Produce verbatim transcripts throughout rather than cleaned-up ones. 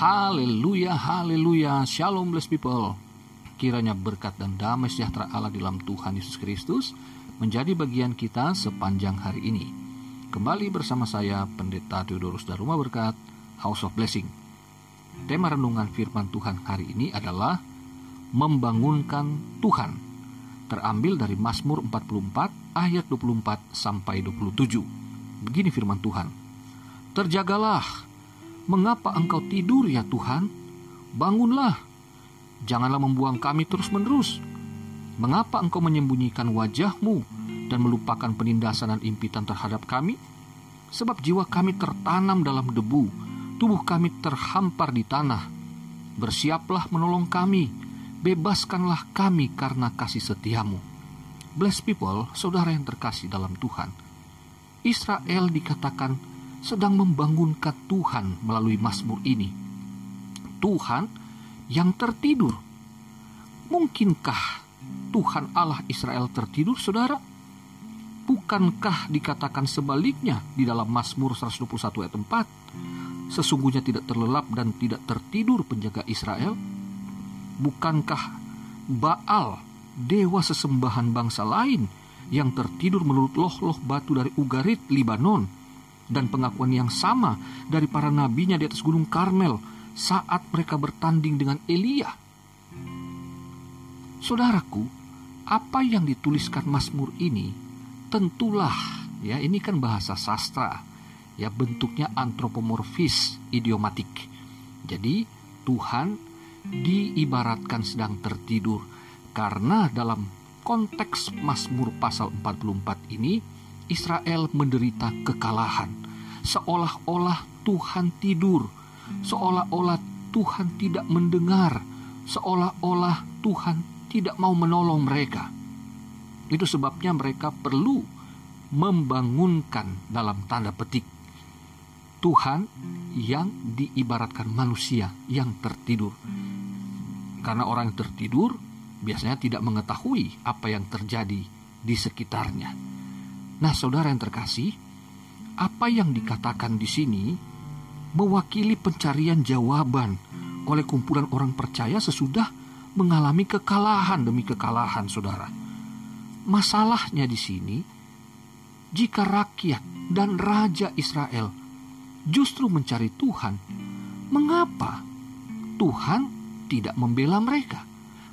Haleluya, haleluya. Shalom blessed people. Kiranya berkat dan damai sejahtera Allah dalam Tuhan Yesus Kristus menjadi bagian kita sepanjang hari ini. Kembali bersama saya Pendeta Theodorus Daruma berkat House of Blessing. Tema renungan firman Tuhan hari ini adalah membangunkan Tuhan. Terambil dari Mazmur empat puluh empat ayat dua puluh empat sampai dua puluh tujuh. Begini firman Tuhan. Terjagalah. Mengapa engkau tidur ya Tuhan? Bangunlah, janganlah membuang kami terus-menerus. Mengapa engkau menyembunyikan wajahmu dan melupakan penindasan dan impitan terhadap kami? Sebab jiwa kami tertanam dalam debu, tubuh kami terhampar di tanah. Bersiaplah menolong kami, bebaskanlah kami karena kasih setiamu. Blessed people, saudara yang terkasih dalam Tuhan, Israel dikatakan sedang membangunkan Tuhan melalui Mazmur ini. Tuhan yang tertidur. Mungkinkah Tuhan Allah Israel tertidur, saudara? Bukankah dikatakan sebaliknya di dalam Mazmur seratus dua puluh satu ayat empat? Sesungguhnya tidak terlelap dan tidak tertidur penjaga Israel. Bukankah Baal, dewa sesembahan bangsa lain, yang tertidur menurut loh-loh batu dari Ugarit, Libanon, dan pengakuan yang sama dari para nabinya di atas gunung Karmel saat mereka bertanding dengan Elia. Saudaraku, apa yang dituliskan Mazmur ini tentulah, ya ini kan bahasa sastra, ya bentuknya antropomorfis idiomatik. Jadi Tuhan diibaratkan sedang tertidur karena dalam konteks Mazmur pasal empat puluh empat ini Israel menderita kekalahan, seolah-olah Tuhan tidur, seolah-olah Tuhan tidak mendengar, seolah-olah Tuhan tidak mau menolong mereka. Itu sebabnya mereka perlu membangunkan dalam tanda petik Tuhan yang diibaratkan manusia yang tertidur. Karena orang yang tertidur biasanya tidak mengetahui apa yang terjadi di sekitarnya. Nah, saudara yang terkasih, apa yang dikatakan di sini mewakili pencarian jawaban oleh kumpulan orang percaya sesudah mengalami kekalahan demi kekalahan, saudara. Masalahnya di sini, jika rakyat dan raja Israel justru mencari Tuhan, mengapa Tuhan tidak membela mereka?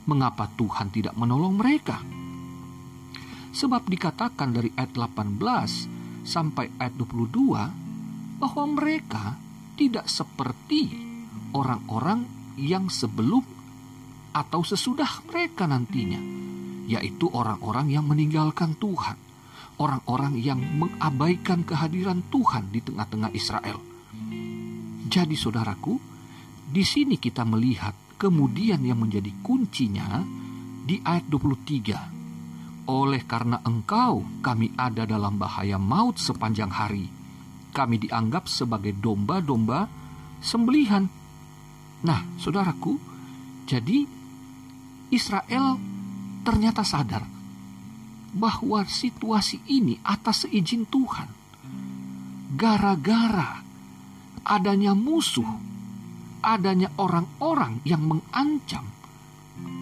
Mengapa Tuhan tidak menolong mereka? Sebab dikatakan dari ayat delapan belas sampai ayat dua puluh dua bahwa mereka tidak seperti orang-orang yang sebelum atau sesudah mereka nantinya, yaitu orang-orang yang meninggalkan Tuhan, orang-orang yang mengabaikan kehadiran Tuhan di tengah-tengah Israel. Jadi saudaraku, di sini kita melihat kemudian yang menjadi kuncinya di ayat dua puluh tiga. Oleh karena engkau, kami ada dalam bahaya maut sepanjang hari. Kami dianggap sebagai domba-domba sembelihan. Nah, saudaraku, jadi Israel ternyata sadar bahwa situasi ini atas seizin Tuhan. Gara-gara adanya musuh, adanya orang-orang yang mengancam,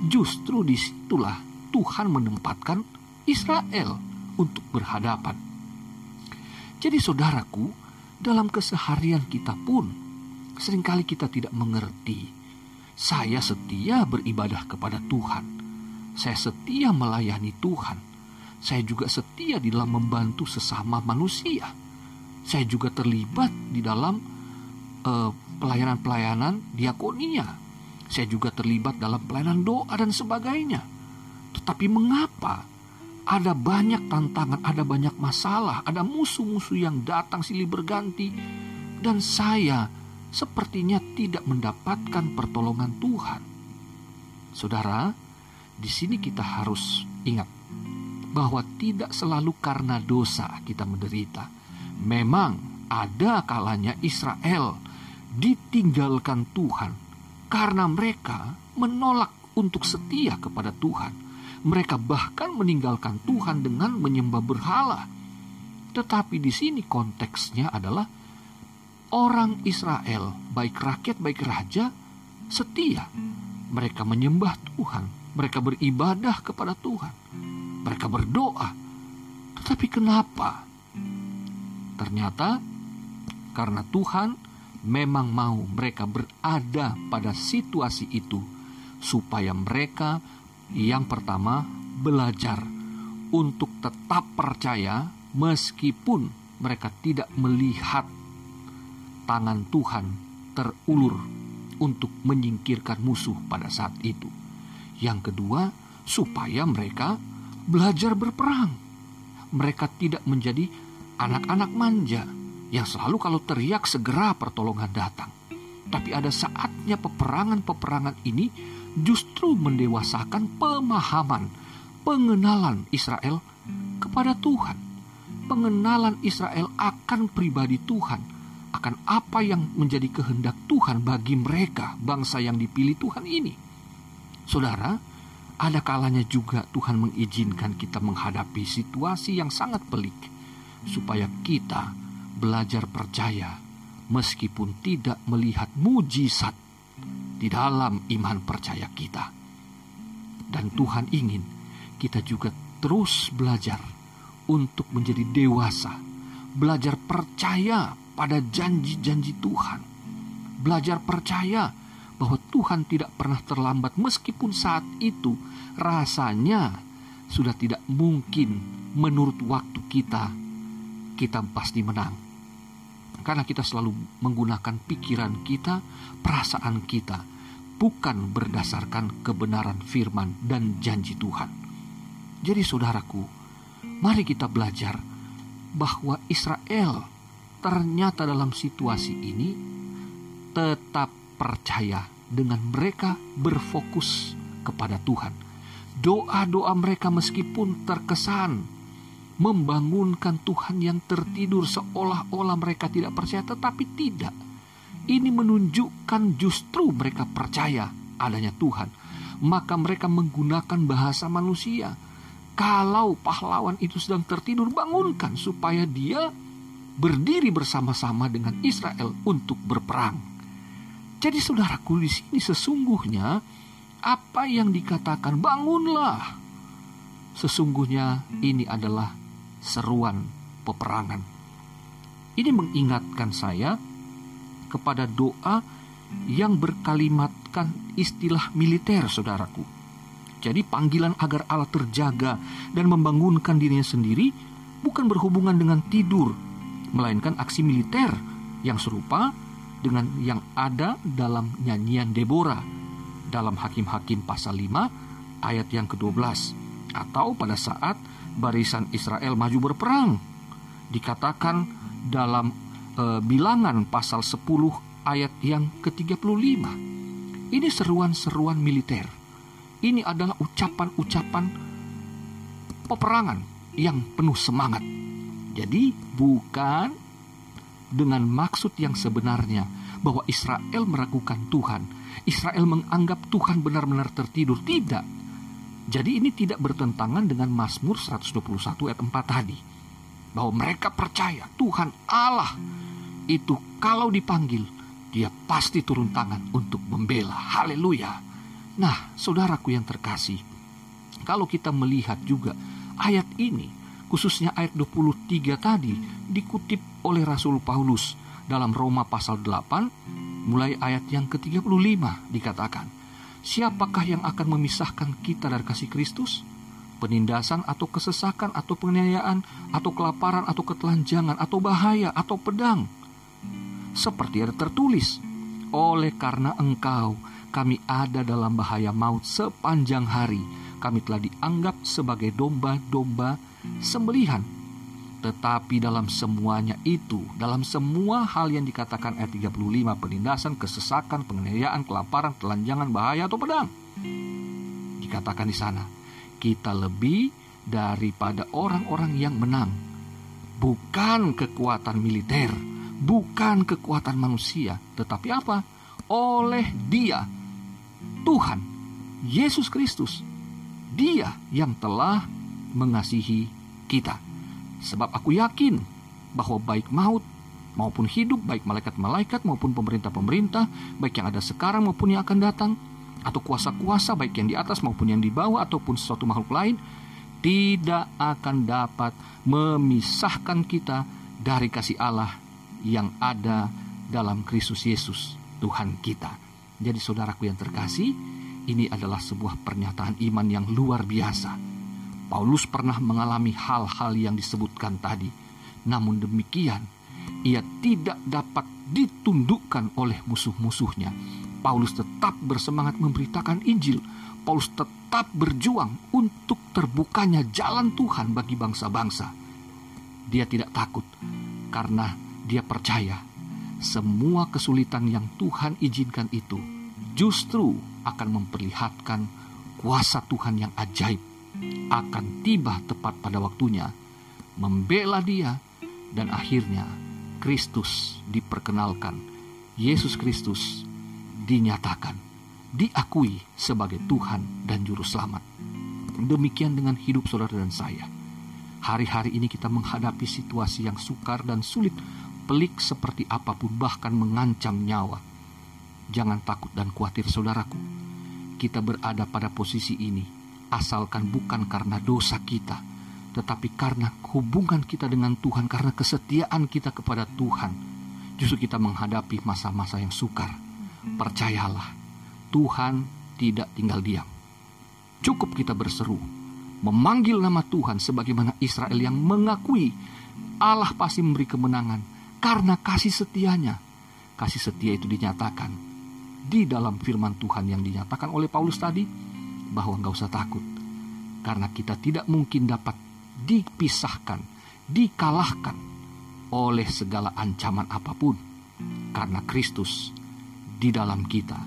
justru disitulah Tuhan menempatkan Israel untuk berhadapan. Jadi saudaraku, dalam keseharian kita pun seringkali kita tidak mengerti. Saya setia beribadah kepada Tuhan, saya setia melayani Tuhan, saya juga setia di dalam membantu sesama manusia, saya juga terlibat di dalam eh, pelayanan-pelayanan diakonia, saya juga terlibat dalam pelayanan doa dan sebagainya. Tetapi mengapa ada banyak tantangan, ada banyak masalah, ada musuh-musuh yang datang silih berganti, dan saya sepertinya tidak mendapatkan pertolongan Tuhan. Saudara, di sini kita harus ingat bahwa tidak selalu karena dosa kita menderita. Memang ada kalanya Israel ditinggalkan Tuhan karena mereka menolak untuk setia kepada Tuhan. Mereka bahkan meninggalkan Tuhan dengan menyembah berhala. Tetapi di sini konteksnya adalah orang Israel, baik rakyat, baik raja, setia. Mereka menyembah Tuhan, mereka beribadah kepada Tuhan, mereka berdoa. Tetapi kenapa? Ternyata karena Tuhan memang mau mereka berada pada situasi itu, supaya mereka yang pertama belajar untuk tetap percaya meskipun mereka tidak melihat tangan Tuhan terulur untuk menyingkirkan musuh pada saat itu. Yang kedua, supaya mereka belajar berperang. Mereka tidak menjadi anak-anak manja yang selalu kalau teriak segera pertolongan datang. Tapi ada saatnya peperangan-peperangan ini justru mendewasakan pemahaman, pengenalan Israel kepada Tuhan. Pengenalan Israel akan pribadi Tuhan, akan apa yang menjadi kehendak Tuhan bagi mereka, bangsa yang dipilih Tuhan ini. Saudara, ada kalanya juga Tuhan mengizinkan kita menghadapi situasi yang sangat pelik, supaya kita belajar percaya meskipun tidak melihat mujizat di dalam iman percaya kita. Dan Tuhan ingin kita juga terus belajar untuk menjadi dewasa, belajar percaya pada janji-janji Tuhan. Belajar percaya bahwa Tuhan tidak pernah terlambat, meskipun saat itu rasanya sudah tidak mungkin menurut waktu kita, kita pasti menang. Karena kita selalu menggunakan pikiran kita, perasaan kita, bukan berdasarkan kebenaran firman dan janji Tuhan. Jadi saudaraku, mari kita belajar bahwa Israel ternyata dalam situasi ini tetap percaya dengan mereka berfokus kepada Tuhan. Doa-doa mereka meskipun terkesan membangunkan Tuhan yang tertidur, seolah-olah mereka tidak percaya, tetapi tidak. Ini menunjukkan justru mereka percaya adanya Tuhan. Maka mereka menggunakan bahasa manusia. Kalau pahlawan itu sedang tertidur, bangunkan supaya dia berdiri bersama-sama dengan Israel untuk berperang. Jadi saudaraku, di sini sesungguhnya apa yang dikatakan bangunlah, sesungguhnya ini adalah seruan peperangan. Ini mengingatkan saya kepada doa yang berkalimatkan istilah militer, saudaraku. Jadi panggilan agar Allah terjaga dan membangunkan dirinya sendiri bukan berhubungan dengan tidur, melainkan aksi militer yang serupa dengan yang ada dalam nyanyian Deborah dalam Hakim-Hakim pasal lima ayat yang kedua belas. Atau pada saat barisan Israel maju berperang, dikatakan dalam e, bilangan pasal sepuluh ayat yang ke tiga puluh lima. Ini seruan-seruan militer. Ini adalah ucapan-ucapan peperangan yang penuh semangat. Jadi bukan dengan maksud yang sebenarnya bahwa Israel meragukan Tuhan, Israel menganggap Tuhan benar-benar tertidur, tidak. Jadi ini tidak bertentangan dengan Mazmur seratus dua puluh satu ayat empat tadi, bahwa mereka percaya Tuhan Allah itu kalau dipanggil dia pasti turun tangan untuk membela. Haleluya. Nah saudaraku yang terkasih, kalau kita melihat juga ayat ini, khususnya ayat dua puluh tiga tadi, dikutip oleh Rasul Paulus dalam Roma pasal delapan mulai ayat yang ke tiga puluh lima, dikatakan, siapakah yang akan memisahkan kita dari kasih Kristus? Penindasan atau kesesakan atau penganiayaan atau kelaparan atau ketelanjangan atau bahaya atau pedang? Seperti ada tertulis, oleh karena engkau kami ada dalam bahaya maut sepanjang hari, kami telah dianggap sebagai domba-domba sembelihan. Tetapi dalam semuanya itu, dalam semua hal yang dikatakan ayat tiga puluh lima, penindasan, kesesakan, penganiayaan, kelaparan, telanjangan, bahaya atau pedang, dikatakan di sana, kita lebih daripada orang-orang yang menang. Bukan kekuatan militer, bukan kekuatan manusia, tetapi apa? Oleh Dia, Tuhan Yesus Kristus, Dia yang telah mengasihi kita. Sebab aku yakin bahwa baik maut maupun hidup, baik malaikat-malaikat maupun pemerintah-pemerintah, baik yang ada sekarang maupun yang akan datang, atau kuasa-kuasa baik yang di atas maupun yang di bawah, ataupun sesuatu makhluk lain, tidak akan dapat memisahkan kita dari kasih Allah yang ada dalam Kristus Yesus Tuhan kita. Jadi saudaraku yang terkasih, ini adalah sebuah pernyataan iman yang luar biasa. Paulus pernah mengalami hal-hal yang disebutkan tadi. Namun demikian, ia tidak dapat ditundukkan oleh musuh-musuhnya. Paulus tetap bersemangat memberitakan Injil. Paulus tetap berjuang untuk terbukanya jalan Tuhan bagi bangsa-bangsa. Dia tidak takut karena dia percaya semua kesulitan yang Tuhan izinkan itu justru akan memperlihatkan kuasa Tuhan yang ajaib akan tiba tepat pada waktunya, membela dia, dan akhirnya Kristus diperkenalkan, Yesus Kristus dinyatakan, diakui sebagai Tuhan dan Juru Selamat. Demikian dengan hidup saudara dan saya. Hari-hari ini kita menghadapi situasi yang sukar dan sulit, pelik seperti apapun, bahkan mengancam nyawa. Jangan takut dan khawatir saudaraku. Kita berada pada posisi ini asalkan bukan karena dosa kita, tetapi karena hubungan kita dengan Tuhan, karena kesetiaan kita kepada Tuhan. Justru kita menghadapi masa-masa yang sukar. Percayalah, Tuhan tidak tinggal diam. Cukup kita berseru, memanggil nama Tuhan sebagaimana Israel yang mengakui Allah pasti memberi kemenangan karena kasih setianya. Kasih setia itu dinyatakan di dalam firman Tuhan yang dinyatakan oleh Paulus tadi, bahwa gak usah takut, karena kita tidak mungkin dapat dipisahkan, dikalahkan oleh segala ancaman apapun, karena Kristus di dalam kita,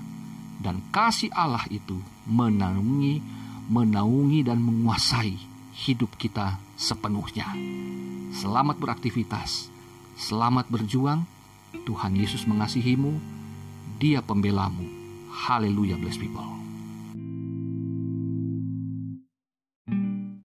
dan kasih Allah itu menaungi, menaungi dan menguasai hidup kita sepenuhnya. Selamat beraktivitas, selamat berjuang. Tuhan Yesus mengasihimu, Dia pembelamu. Haleluya, blessed people.